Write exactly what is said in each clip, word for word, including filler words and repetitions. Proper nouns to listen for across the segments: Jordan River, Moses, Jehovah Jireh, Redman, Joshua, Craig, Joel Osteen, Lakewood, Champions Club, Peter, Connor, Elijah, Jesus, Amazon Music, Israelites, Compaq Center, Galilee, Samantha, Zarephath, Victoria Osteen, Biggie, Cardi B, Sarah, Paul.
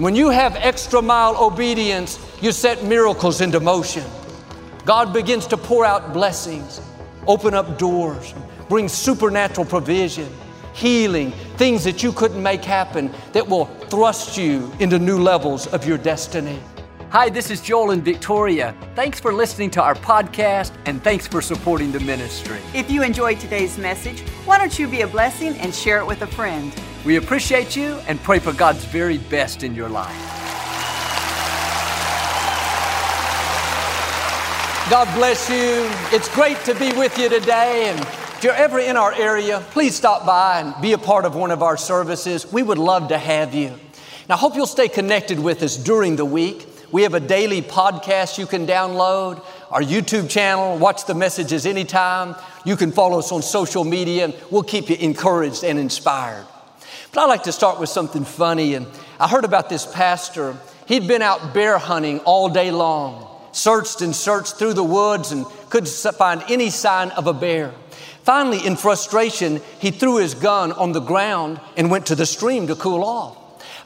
When you have extra mile obedience, you set miracles into motion. God begins to pour out blessings, open up doors, bring supernatural provision, healing, things that you couldn't make happen that will thrust you into new levels of your destiny. Hi, this is Joel and Victoria. Thanks for listening to our podcast, and thanks for supporting the ministry. If you enjoyed today's message, why don't you be a blessing and share it with a friend? We appreciate you and pray for God's very best in your life. God bless you. It's great to be with you today. And if you're ever in our area, please stop by and be a part of one of our services. We would love to have you. And I hope you'll stay connected with us during the week. We have a daily podcast you can download, our YouTube channel, watch the messages anytime. You can follow us on social media, and we'll keep you encouraged and inspired. But I'd like to start with something funny, and I heard about this pastor. He'd been out bear hunting all day long, searched and searched through the woods and couldn't find any sign of a bear. Finally, in frustration, he threw his gun on the ground and went to the stream to cool off.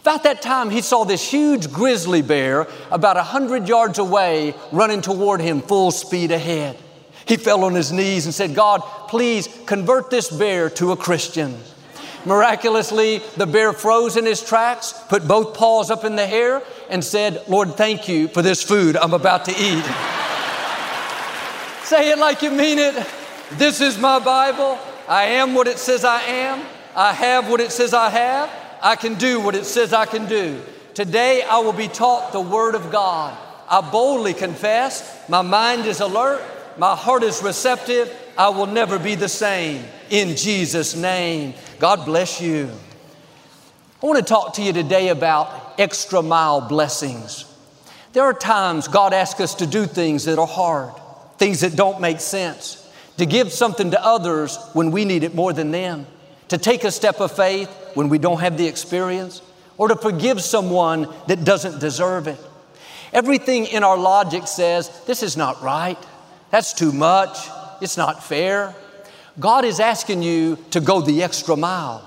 About that time, he saw this huge grizzly bear about one hundred yards away running toward him full speed ahead. He fell on his knees and said, "God, please convert this bear to a Christian." Miraculously, the bear froze in his tracks, put both paws up in the air, and said, "Lord, thank you for this food I'm about to eat." Say it like you mean it. This is my Bible. I am what it says I am. I have what it says I have. I can do what it says I can do. Today, I will be taught the Word of God. I boldly confess, my mind is alert, my heart is receptive. I will never be the same. In Jesus' name, God bless you. I want to talk to you today about extra mile blessings. There are times God asks us to do things that are hard, things that don't make sense, to give something to others when we need it more than them, to take a step of faith when we don't have the experience, or to forgive someone that doesn't deserve it. Everything in our logic says, this is not right, that's too much, it's not fair. God is asking you to go the extra mile.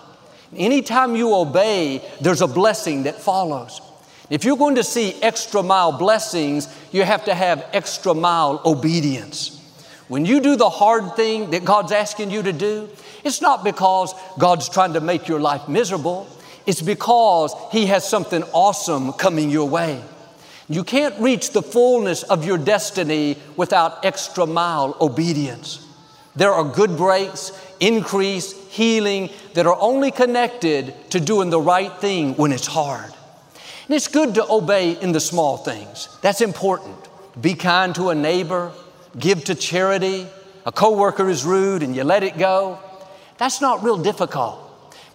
Anytime you obey, there's a blessing that follows. If you're going to see extra mile blessings, you have to have extra mile obedience. When you do the hard thing that God's asking you to do, it's not because God's trying to make your life miserable. It's because He has something awesome coming your way. You can't reach the fullness of your destiny without extra mile obedience. There are good breaks, increase, healing that are only connected to doing the right thing when it's hard. And it's good to obey in the small things. That's important. Be kind to a neighbor. Give to charity. A coworker is rude and you let it go. That's not real difficult.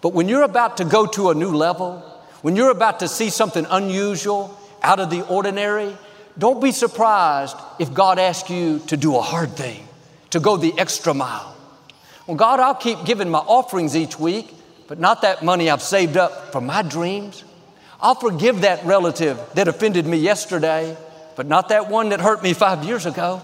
But when you're about to go to a new level, when you're about to see something unusual, out of the ordinary, don't be surprised if God asks you to do a hard thing, to go the extra mile. Well, God, I'll keep giving my offerings each week, but not that money I've saved up for my dreams. I'll forgive that relative that offended me yesterday, but not that one that hurt me five years ago.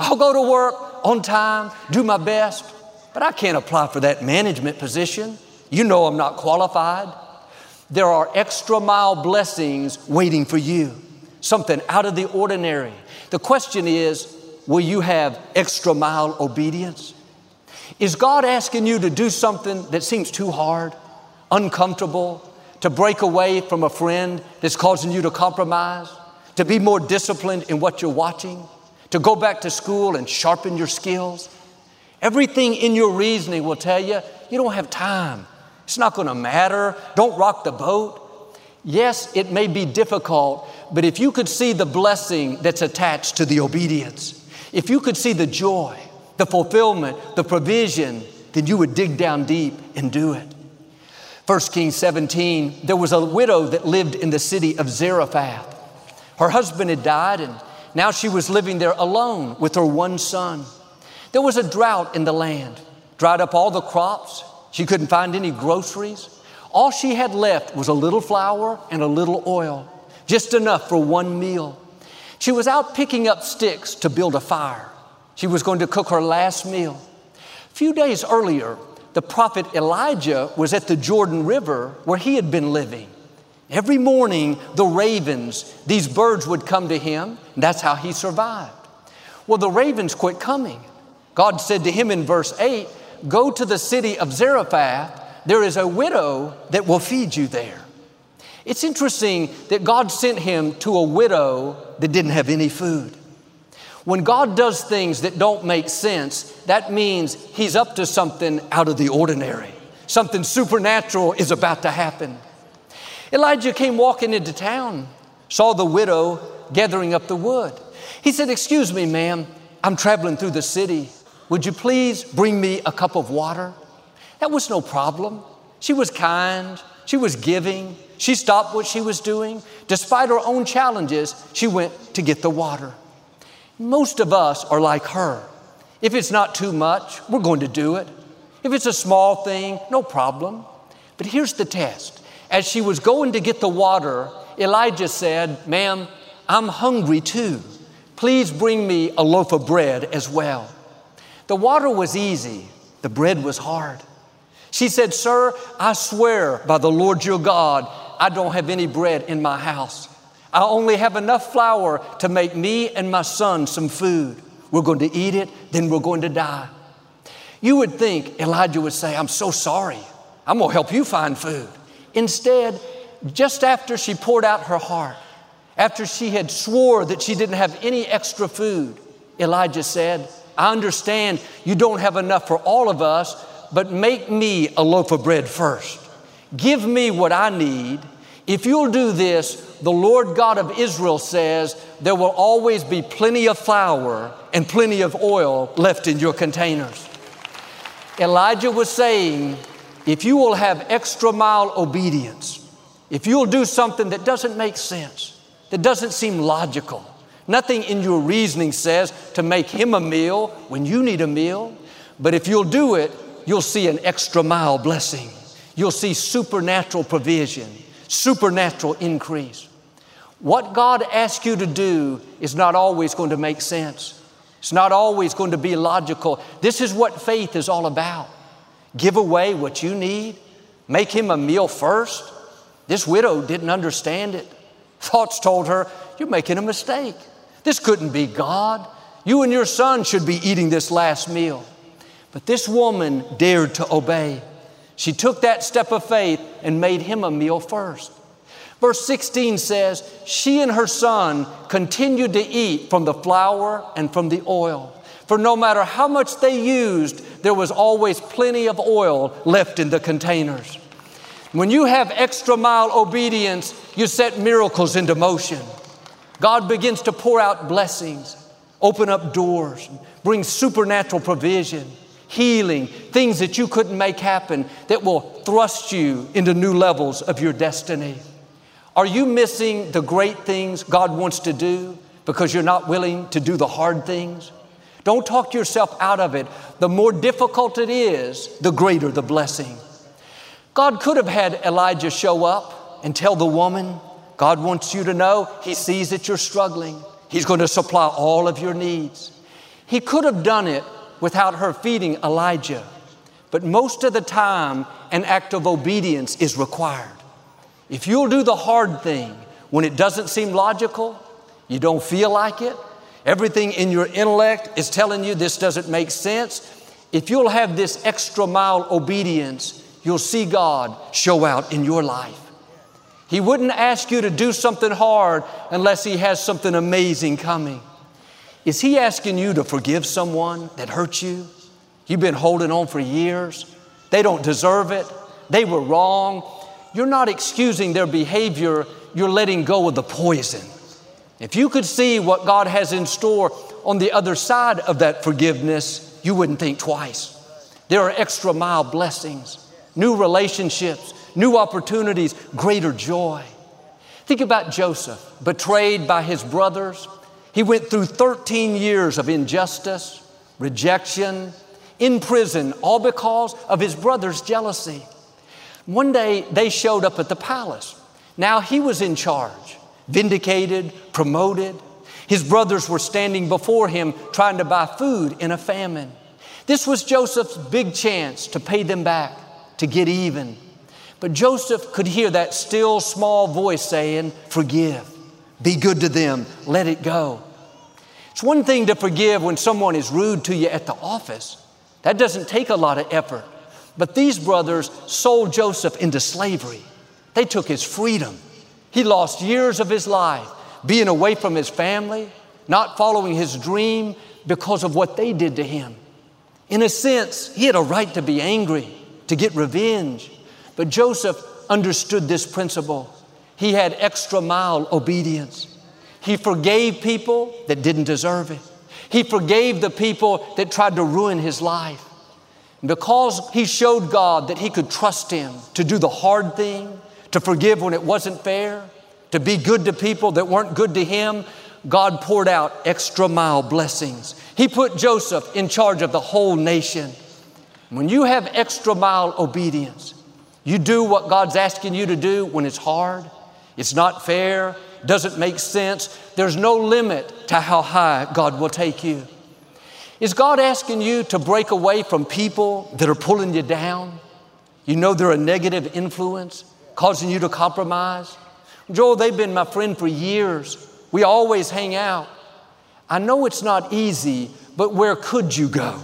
I'll go to work on time, do my best, but I can't apply for that management position. You know I'm not qualified. There are extra mile blessings waiting for you, something out of the ordinary. The question is, will you have extra mile obedience? Is God asking you to do something that seems too hard, uncomfortable, to break away from a friend that's causing you to compromise, to be more disciplined in what you're watching, to go back to school and sharpen your skills? Everything in your reasoning will tell you, you don't have time. It's not going to matter. Don't rock the boat. Yes, it may be difficult, but if you could see the blessing that's attached to the obedience, if you could see the joy, the fulfillment, the provision, then you would dig down deep and do it. First Kings seventeen, there was a widow that lived in the city of Zarephath. Her husband had died, and now she was living there alone with her one son. There was a drought in the land, dried up all the crops. She couldn't find any groceries. All she had left was a little flour and a little oil, just enough for one meal. She was out picking up sticks to build a fire. She was going to cook her last meal. A few days earlier, the prophet Elijah was at the Jordan River where he had been living. Every morning, the ravens, these birds would come to him. And that's how he survived. Well, the ravens quit coming. God said to him in verse eight, go to the city of Zarephath. There is a widow that will feed you there. It's interesting that God sent him to a widow that didn't have any food. When God does things that don't make sense, that means he's up to something out of the ordinary. Something supernatural is about to happen. Elijah came walking into town, saw the widow gathering up the wood. He said, excuse me, ma'am, I'm traveling through the city. Would you please bring me a cup of water? That was no problem. She was kind. She was giving. She stopped what she was doing. Despite her own challenges, she went to get the water. Most of us are like her. If it's not too much, we're going to do it. If it's a small thing, no problem. But here's the test. As she was going to get the water, Elijah said, ma'am, I'm hungry too. Please bring me a loaf of bread as well. The water was easy. The bread was hard. She said, sir, I swear by the Lord your God, I don't have any bread in my house. I only have enough flour to make me and my son some food. We're going to eat it, then we're going to die. You would think Elijah would say, I'm so sorry. I'm going to help you find food. Instead, just after she poured out her heart, after she had swore that she didn't have any extra food, Elijah said, I understand you don't have enough for all of us, but make me a loaf of bread first. Give me what I need. If you'll do this, the Lord God of Israel says, there will always be plenty of flour and plenty of oil left in your containers. Elijah was saying, if you will have extra mile obedience, if you'll do something that doesn't make sense, that doesn't seem logical, nothing in your reasoning says to make him a meal when you need a meal, but if you'll do it, you'll see an extra mile blessing. You'll see supernatural provision, supernatural increase. What God asks you to do is not always going to make sense. It's not always going to be logical. This is what faith is all about. Give away what you need. Make him a meal first. This widow didn't understand it. Thoughts told her, you're making a mistake. This couldn't be God. You and your son should be eating this last meal. But this woman dared to obey. She took that step of faith and made him a meal first. Verse sixteen says, she and her son continued to eat from the flour and from the oil. For no matter how much they used, there was always plenty of oil left in the containers. When you have extra mile obedience, you set miracles into motion. God begins to pour out blessings, open up doors, bring supernatural provision, healing, things that you couldn't make happen that will thrust you into new levels of your destiny. Are you missing the great things God wants to do because you're not willing to do the hard things? Don't talk yourself out of it. The more difficult it is, the greater the blessing. God could have had Elijah show up and tell the woman, God wants you to know he sees that you're struggling. He's going to supply all of your needs. He could have done it without her feeding Elijah. But most of the time, an act of obedience is required. If you'll do the hard thing when it doesn't seem logical, you don't feel like it, everything in your intellect is telling you this doesn't make sense, if you'll have this extra mile obedience, you'll see God show out in your life. He wouldn't ask you to do something hard unless he has something amazing coming. Is he asking you to forgive someone that hurt you? You've been holding on for years. They don't deserve it. They were wrong. You're not excusing their behavior. You're letting go of the poison. If you could see what God has in store on the other side of that forgiveness, you wouldn't think twice. There are extra mile blessings, new relationships, new opportunities, greater joy. Think about Joseph, betrayed by his brothers. He went through thirteen years of injustice, rejection, in prison, all because of his brother's jealousy. One day, they showed up at the palace. Now he was in charge, vindicated, promoted. His brothers were standing before him trying to buy food in a famine. This was Joseph's big chance to pay them back, to get even. But Joseph could hear that still small voice saying, forgive, be good to them, let it go. It's one thing to forgive when someone is rude to you at the office. That doesn't take a lot of effort. But these brothers sold Joseph into slavery. They took his freedom. He lost years of his life, being away from his family, not following his dream because of what they did to him. In a sense, he had a right to be angry, to get revenge. But Joseph understood this principle. He had extra mile obedience. He forgave people that didn't deserve it. He forgave the people that tried to ruin his life. And because he showed God that he could trust him to do the hard thing, to forgive when it wasn't fair, to be good to people that weren't good to him, God poured out extra mile blessings. He put Joseph in charge of the whole nation. When you have extra mile obedience, you do what God's asking you to do when it's hard, it's not fair, doesn't make sense. There's no limit to how high God will take you. Is God asking you to break away from people that are pulling you down? You know they're a negative influence, causing you to compromise. Joel, they've been my friend for years. We always hang out. I know it's not easy, but where could you go?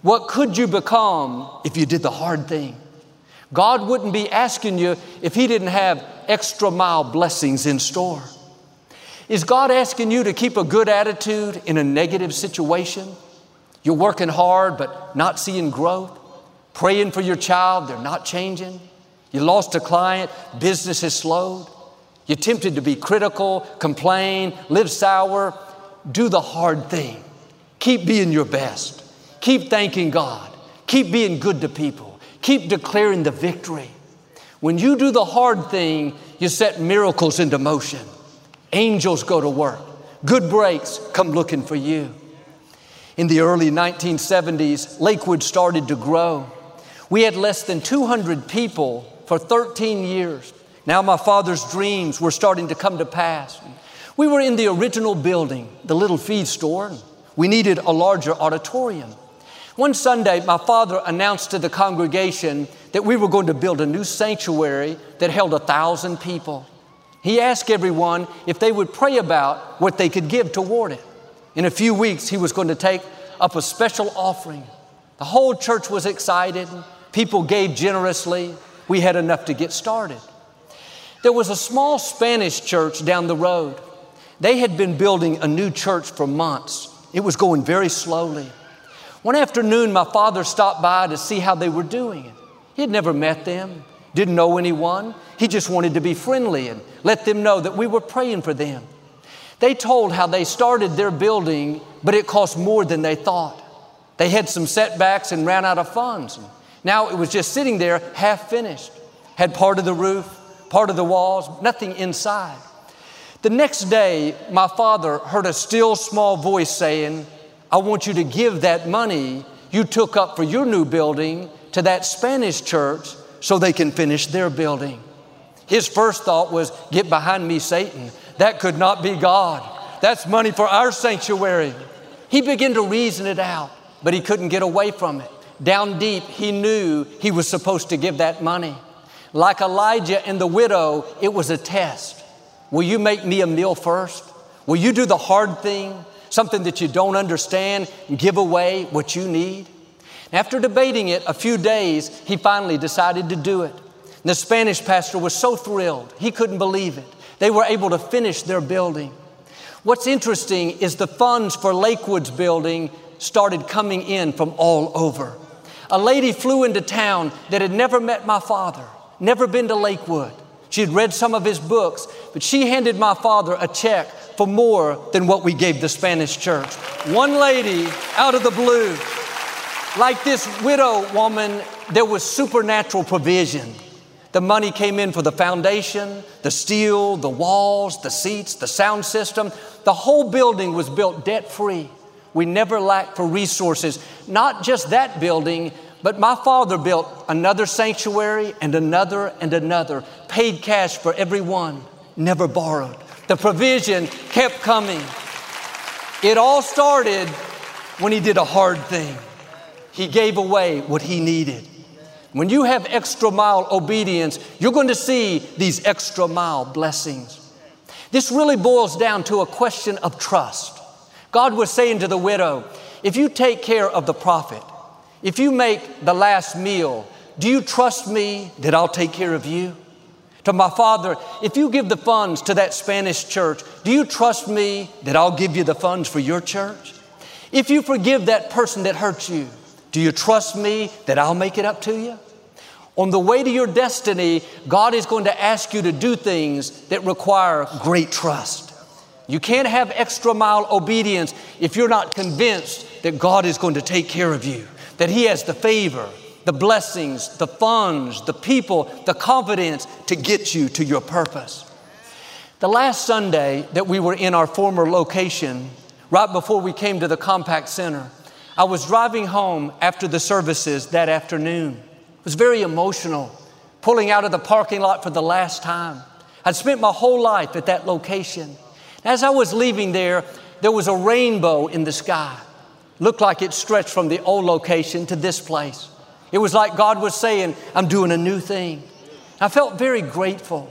What could you become if you did the hard thing? God wouldn't be asking you if he didn't have extra mile blessings in store. Is God asking you to keep a good attitude in a negative situation? You're working hard but not seeing growth, praying for your child, they're not changing. You lost a client, business has slowed. You're tempted to be critical, complain, live sour. Do the hard thing. Keep being your best. Keep thanking God. Keep being good to people. Keep declaring the victory. When you do the hard thing, you set miracles into motion. Angels go to work. Good breaks come looking for you. In the early nineteen seventies, Lakewood started to grow. We had less than two hundred people for thirteen years. Now my father's dreams were starting to come to pass. We were in the original building, the little feed store. We needed a larger auditorium. One Sunday, my father announced to the congregation that we were going to build a new sanctuary that held a thousand people. He asked everyone if they would pray about what they could give toward it. In a few weeks, he was going to take up a special offering. The whole church was excited. People gave generously. We had enough to get started. There was a small Spanish church down the road. They had been building a new church for months. It was going very slowly. One afternoon, my father stopped by to see how they were doing it. He had never met them, didn't know anyone. He just wanted to be friendly and let them know that we were praying for them. They told how they started their building, but it cost more than they thought. They had some setbacks and ran out of funds. Now it was just sitting there half finished, had part of the roof, part of the walls, nothing inside. The next day, my father heard a still small voice saying, I want you to give that money you took up for your new building to that Spanish church so they can finish their building. His first thought was, get behind me, Satan. That could not be God. That's money for our sanctuary. He began to reason it out, but he couldn't get away from it. Down deep, he knew he was supposed to give that money. Like Elijah and the widow, it was a test. Will you make me a meal first? Will you do the hard thing, something that you don't understand, and give away what you need? After debating it a few days, he finally decided to do it. And the Spanish pastor was so thrilled, he couldn't believe it. They were able to finish their building. What's interesting is the funds for Lakewood's building started coming in from all over. A lady flew into town that had never met my father, never been to Lakewood. She had read some of his books, but she handed my father a check for more than what we gave the Spanish church. One lady out of the blue. Like this widow woman, there was supernatural provision. The money came in for the foundation, the steel, the walls, the seats, the sound system. The whole building was built debt-free. We never lacked for resources. Not just that building, but my father built another sanctuary and another and another, paid cash for every one, never borrowed. The provision kept coming. It all started when he did a hard thing. He gave away what he needed. When you have extra mile obedience, you're going to see these extra mile blessings. This really boils down to a question of trust. God was saying to the widow, if you take care of the prophet, if you make the last meal, do you trust me that I'll take care of you? To my father, if you give the funds to that Spanish church, do you trust me that I'll give you the funds for your church? If you forgive that person that hurts you, do you trust me that I'll make it up to you? On the way to your destiny, God is going to ask you to do things that require great trust. You can't have extra mile obedience if you're not convinced that God is going to take care of you, that He has the favor, the blessings, the funds, the people, the confidence to get you to your purpose. The last Sunday that we were in our former location, right before we came to the Compaq Center, I was driving home after the services that afternoon. It was very emotional, pulling out of the parking lot for the last time. I'd spent my whole life at that location. As I was leaving there, there was a rainbow in the sky. Looked like it stretched from the old location to this place. It was like God was saying, I'm doing a new thing. I felt very grateful.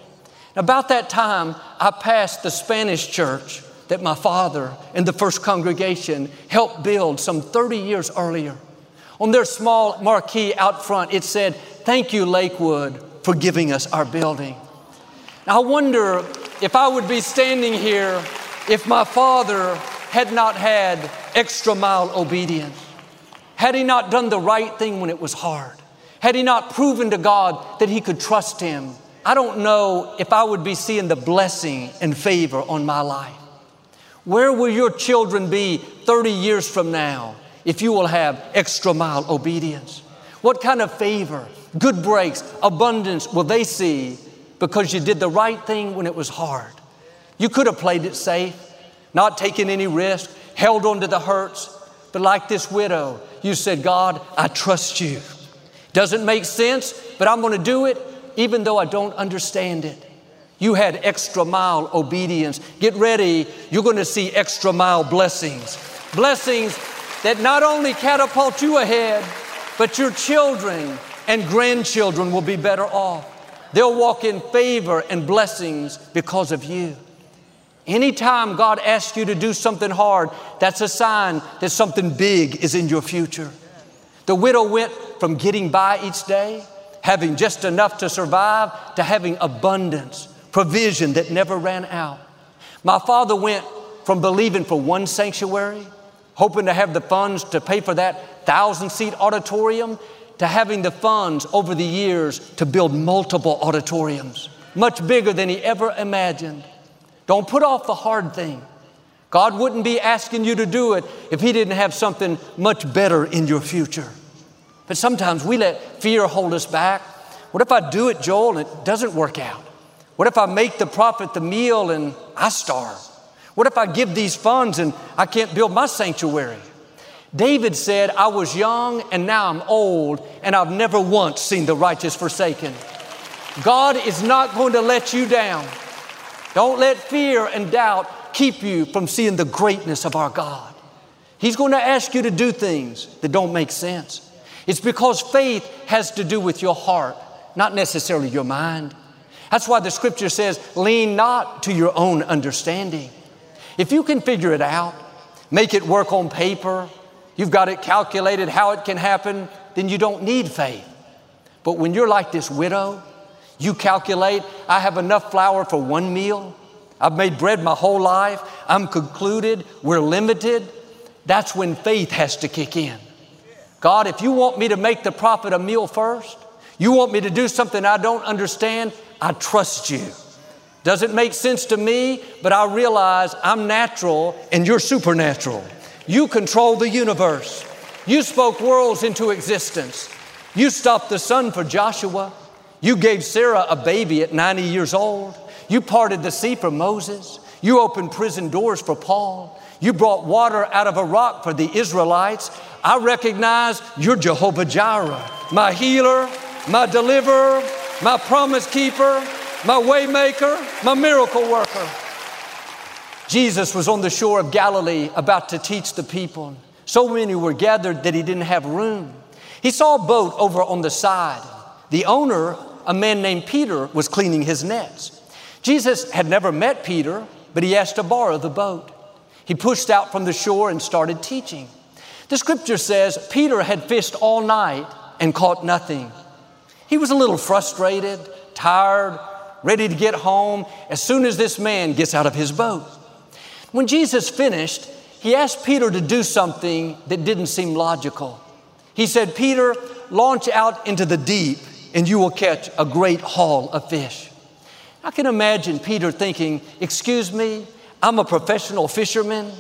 About that time, I passed the Spanish church that my father and the first congregation helped build some thirty years earlier. On their small marquee out front, it said, thank you, Lakewood, for giving us our building. Now, I wonder if I would be standing here if my father had not had extra mile obedience. Had he not done the right thing when it was hard? Had he not proven to God that he could trust Him? I don't know if I would be seeing the blessing and favor on my life. Where will your children be thirty years from now if you will have extra mile obedience? What kind of favor, good breaks, abundance will they see because you did the right thing when it was hard? You could have played it safe, not taken any risk, held on to the hurts, but like this widow, you said, God, I trust you. Doesn't make sense, but I'm going to do it even though I don't understand it. You had extra mile obedience. Get ready, you're going to see extra mile blessings. Blessings that not only catapult you ahead, but your children and grandchildren will be better off. They'll walk in favor and blessings because of you. Anytime God asks you to do something hard, that's a sign that something big is in your future. The widow went from getting by each day, having just enough to survive, to having abundance. Provision that never ran out. My father went from believing for one sanctuary, hoping to have the funds to pay for that thousand-seat auditorium, to having the funds over the years to build multiple auditoriums, much bigger than he ever imagined. Don't put off the hard thing. God wouldn't be asking you to do it if He didn't have something much better in your future. But sometimes we let fear hold us back. What if I do it, Joel, and it doesn't work out? What if I make the prophet the meal and I starve? What if I give these funds and I can't build my sanctuary? David said, I was young and now I'm old and I've never once seen the righteous forsaken. God is not going to let you down. Don't let fear and doubt keep you from seeing the greatness of our God. He's going to ask you to do things that don't make sense. It's because faith has to do with your heart, not necessarily your mind. That's why the scripture says, lean not to your own understanding. If you can figure it out, make it work on paper, you've got it calculated how it can happen, then you don't need faith. But when you're like this widow, you calculate, I have enough flour for one meal. I've made bread my whole life. I'm concluded. We're limited. That's when faith has to kick in. God, if you want me to make the prophet a meal first, you want me to do something I don't understand, I trust you. Doesn't make sense to me, but I realize I'm natural and you're supernatural. You control the universe. You spoke worlds into existence. You stopped the sun for Joshua. You gave Sarah a baby at ninety years old. You parted the sea for Moses. You opened prison doors for Paul. You brought water out of a rock for the Israelites. I recognize you're Jehovah Jireh, my healer, my deliverer, my promise keeper, my way maker, my miracle worker. Jesus was on the shore of Galilee about to teach the people. So many were gathered that He didn't have room. He saw a boat over on the side. The owner, a man named Peter, was cleaning his nets. Jesus had never met Peter, but he asked to borrow the boat. He pushed out from the shore and started teaching. The scripture says Peter had fished all night and caught nothing. He was a little frustrated, tired, ready to get home as soon as this man gets out of his boat. When Jesus finished, he asked Peter to do something that didn't seem logical. He said, "Peter, launch out into the deep and you will catch a great haul of fish." I can imagine Peter thinking, "Excuse me, I'm a professional fisherman.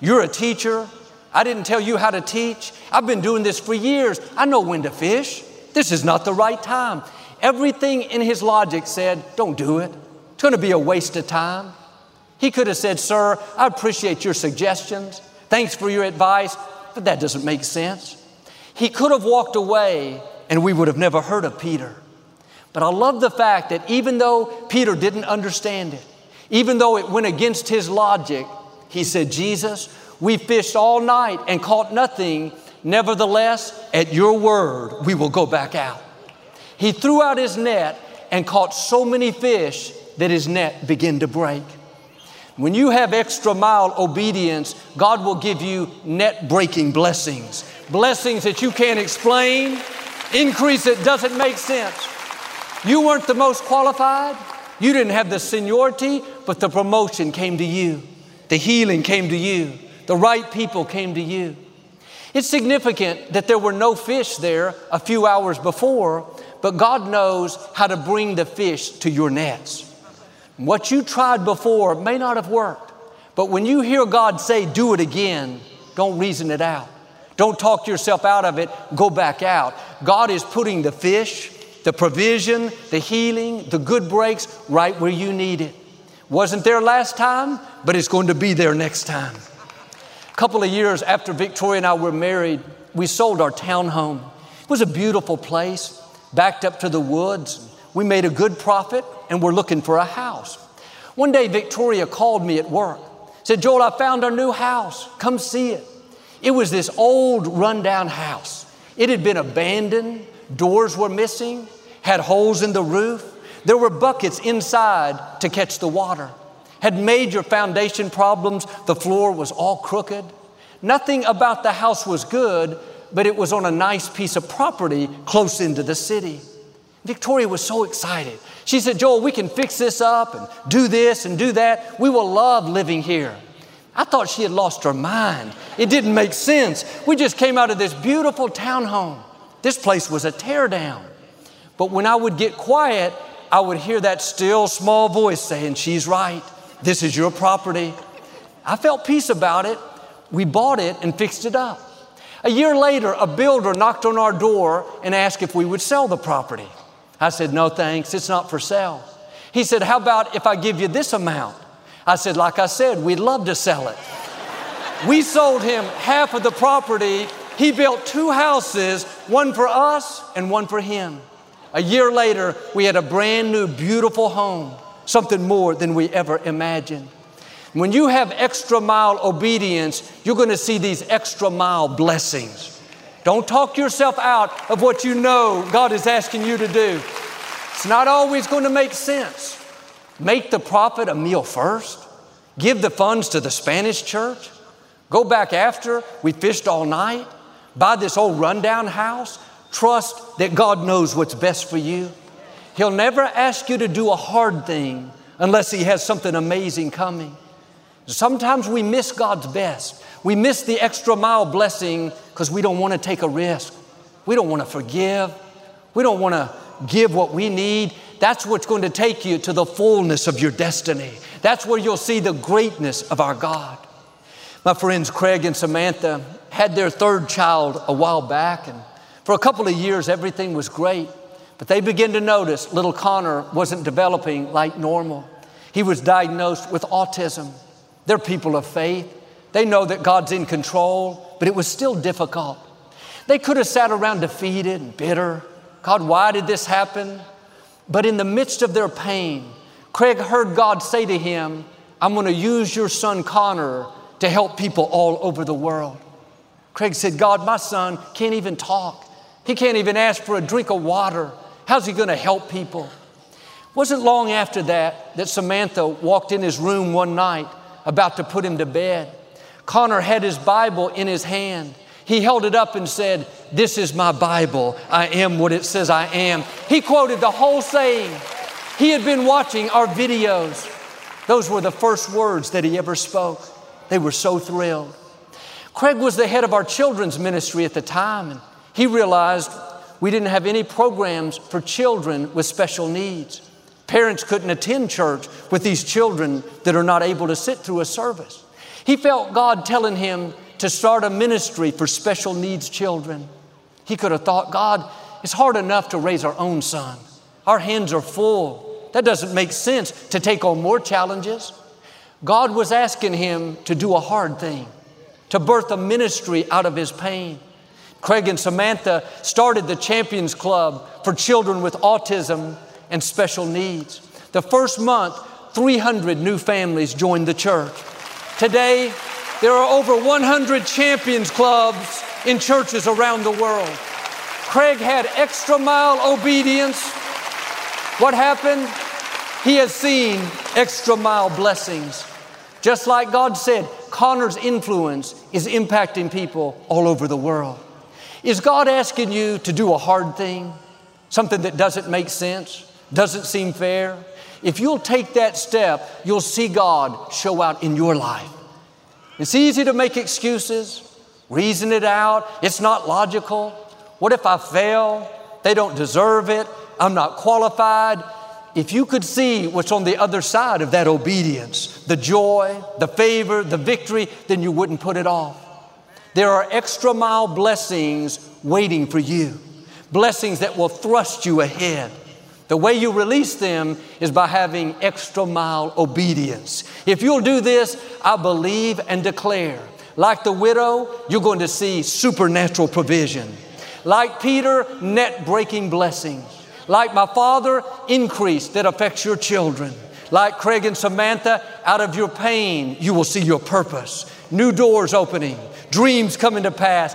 You're a teacher. I didn't tell you how to teach. I've been doing this for years. I know when to fish. This is not the right time." Everything in his logic said, "Don't do it. It's going to be a waste of time." He could have said, "Sir, I appreciate your suggestions. Thanks for your advice, but that doesn't make sense." He could have walked away and we would have never heard of Peter. But I love the fact that even though Peter didn't understand it, even though it went against his logic, he said, "Jesus, we fished all night and caught nothing. Nevertheless, at your word, we will go back out." He threw out his net and caught so many fish that his net began to break. When you have extra mile obedience, God will give you net breaking blessings, blessings that you can't explain, increase that doesn't make sense. You weren't the most qualified. You didn't have the seniority, but the promotion came to you. The healing came to you. The right people came to you. It's significant that there were no fish there a few hours before, but God knows how to bring the fish to your nets. What you tried before may not have worked, but when you hear God say, "Do it again," don't reason it out. Don't talk yourself out of it. Go back out. God is putting the fish, the provision, the healing, the good breaks right where you need it. Wasn't there last time, but it's going to be there next time. A couple of years after Victoria and I were married, we sold our townhome. It was a beautiful place, backed up to the woods. We made a good profit and we're looking for a house. One day, Victoria called me at work, said, "Joel, I found our new house. Come see it." It was this old rundown house. It had been abandoned. Doors were missing, had holes in the roof. There were buckets inside to catch the water. Had major foundation problems. The floor was all crooked. Nothing about the house was good, but it was on a nice piece of property close into the city. Victoria was so excited. She said, "Joel, we can fix this up and do this and do that. We will love living here." I thought she had lost her mind. It didn't make sense. We just came out of this beautiful townhome. This place was a teardown. But when I would get quiet, I would hear that still small voice saying, "She's right. This is your property." I felt peace about it. We bought it and fixed it up. A year later, a builder knocked on our door and asked if we would sell the property. I said, "No, thanks. It's not for sale." He said, "How about if I give you this amount?" I said, "Like I said, we'd love to sell it." We sold him half of the property. He built two houses, one for us and one for him. A year later, we had a brand new, beautiful home, something more than we ever imagined. When you have extra mile obedience, you're going to see these extra mile blessings. Don't talk yourself out of what you know God is asking you to do. It's not always going to make sense. Make the profit a meal first. Give the funds to the Spanish church. Go back after we fished all night. Buy this old rundown house. Trust that God knows what's best for you. He'll never ask you to do a hard thing unless He has something amazing coming. Sometimes we miss God's best. We miss the extra mile blessing because we don't want to take a risk. We don't want to forgive. We don't want to give what we need. That's what's going to take you to the fullness of your destiny. That's where you'll see the greatness of our God. My friends Craig and Samantha had their third child a while back, and for a couple of years, everything was great. But they began to notice little Connor wasn't developing like normal. He was diagnosed with autism. They're people of faith. They know that God's in control, but it was still difficult. They could have sat around defeated and bitter. God, why did this happen? But in the midst of their pain, Craig heard God say to him, "I'm going to use your son Connor to help people all over the world." Craig said, "God, my son can't even talk. He can't even ask for a drink of water. How's he going to help people? Wasn't long after that that Samantha walked in his room one night about to put him to bed. Connor had his Bible in his hand. He held it up and said, "This is my Bible. I am what it says I am." He quoted the whole saying. He had been watching our videos. Those were the first words that he ever spoke. They were so thrilled. Craig was the head of our children's ministry at the time, and he realized we didn't have any programs for children with special needs. Parents couldn't attend church with these children that are not able to sit through a service. He felt God telling him to start a ministry for special needs children. He could have thought, "God, it's hard enough to raise our own son. Our hands are full. That doesn't make sense to take on more challenges." God was asking him to do a hard thing, to birth a ministry out of his pain. Craig and Samantha started the Champions Club for children with autism and special needs. The first month, three hundred new families joined the church. Today, there are over one hundred Champions Clubs in churches around the world. Craig had extra mile obedience. What happened? He has seen extra mile blessings. Just like God said, Connor's influence is impacting people all over the world. Is God asking you to do a hard thing? Something that doesn't make sense, doesn't seem fair? If you'll take that step, you'll see God show out in your life. It's easy to make excuses, reason it out. It's not logical. What if I fail? They don't deserve it. I'm not qualified. If you could see what's on the other side of that obedience, the joy, the favor, the victory, then you wouldn't put it off. There are extra mile blessings waiting for you, blessings that will thrust you ahead. The way you release them is by having extra mile obedience. If you'll do this, I believe and declare, like the widow, you're going to see supernatural provision. Like Peter, net-breaking blessings. Like my father, increase that affects your children. Like Craig and Samantha, out of your pain, you will see your purpose. New doors opening, dreams coming to pass,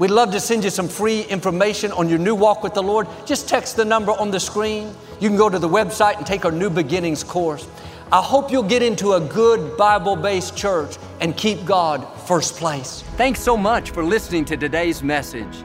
We'd love to send you some free information on your new walk with the Lord. Just text the number on the screen. You can go to the website and take our New Beginnings course. I hope you'll get into a good Bible-based church and keep God first place. Thanks so much for listening to today's message.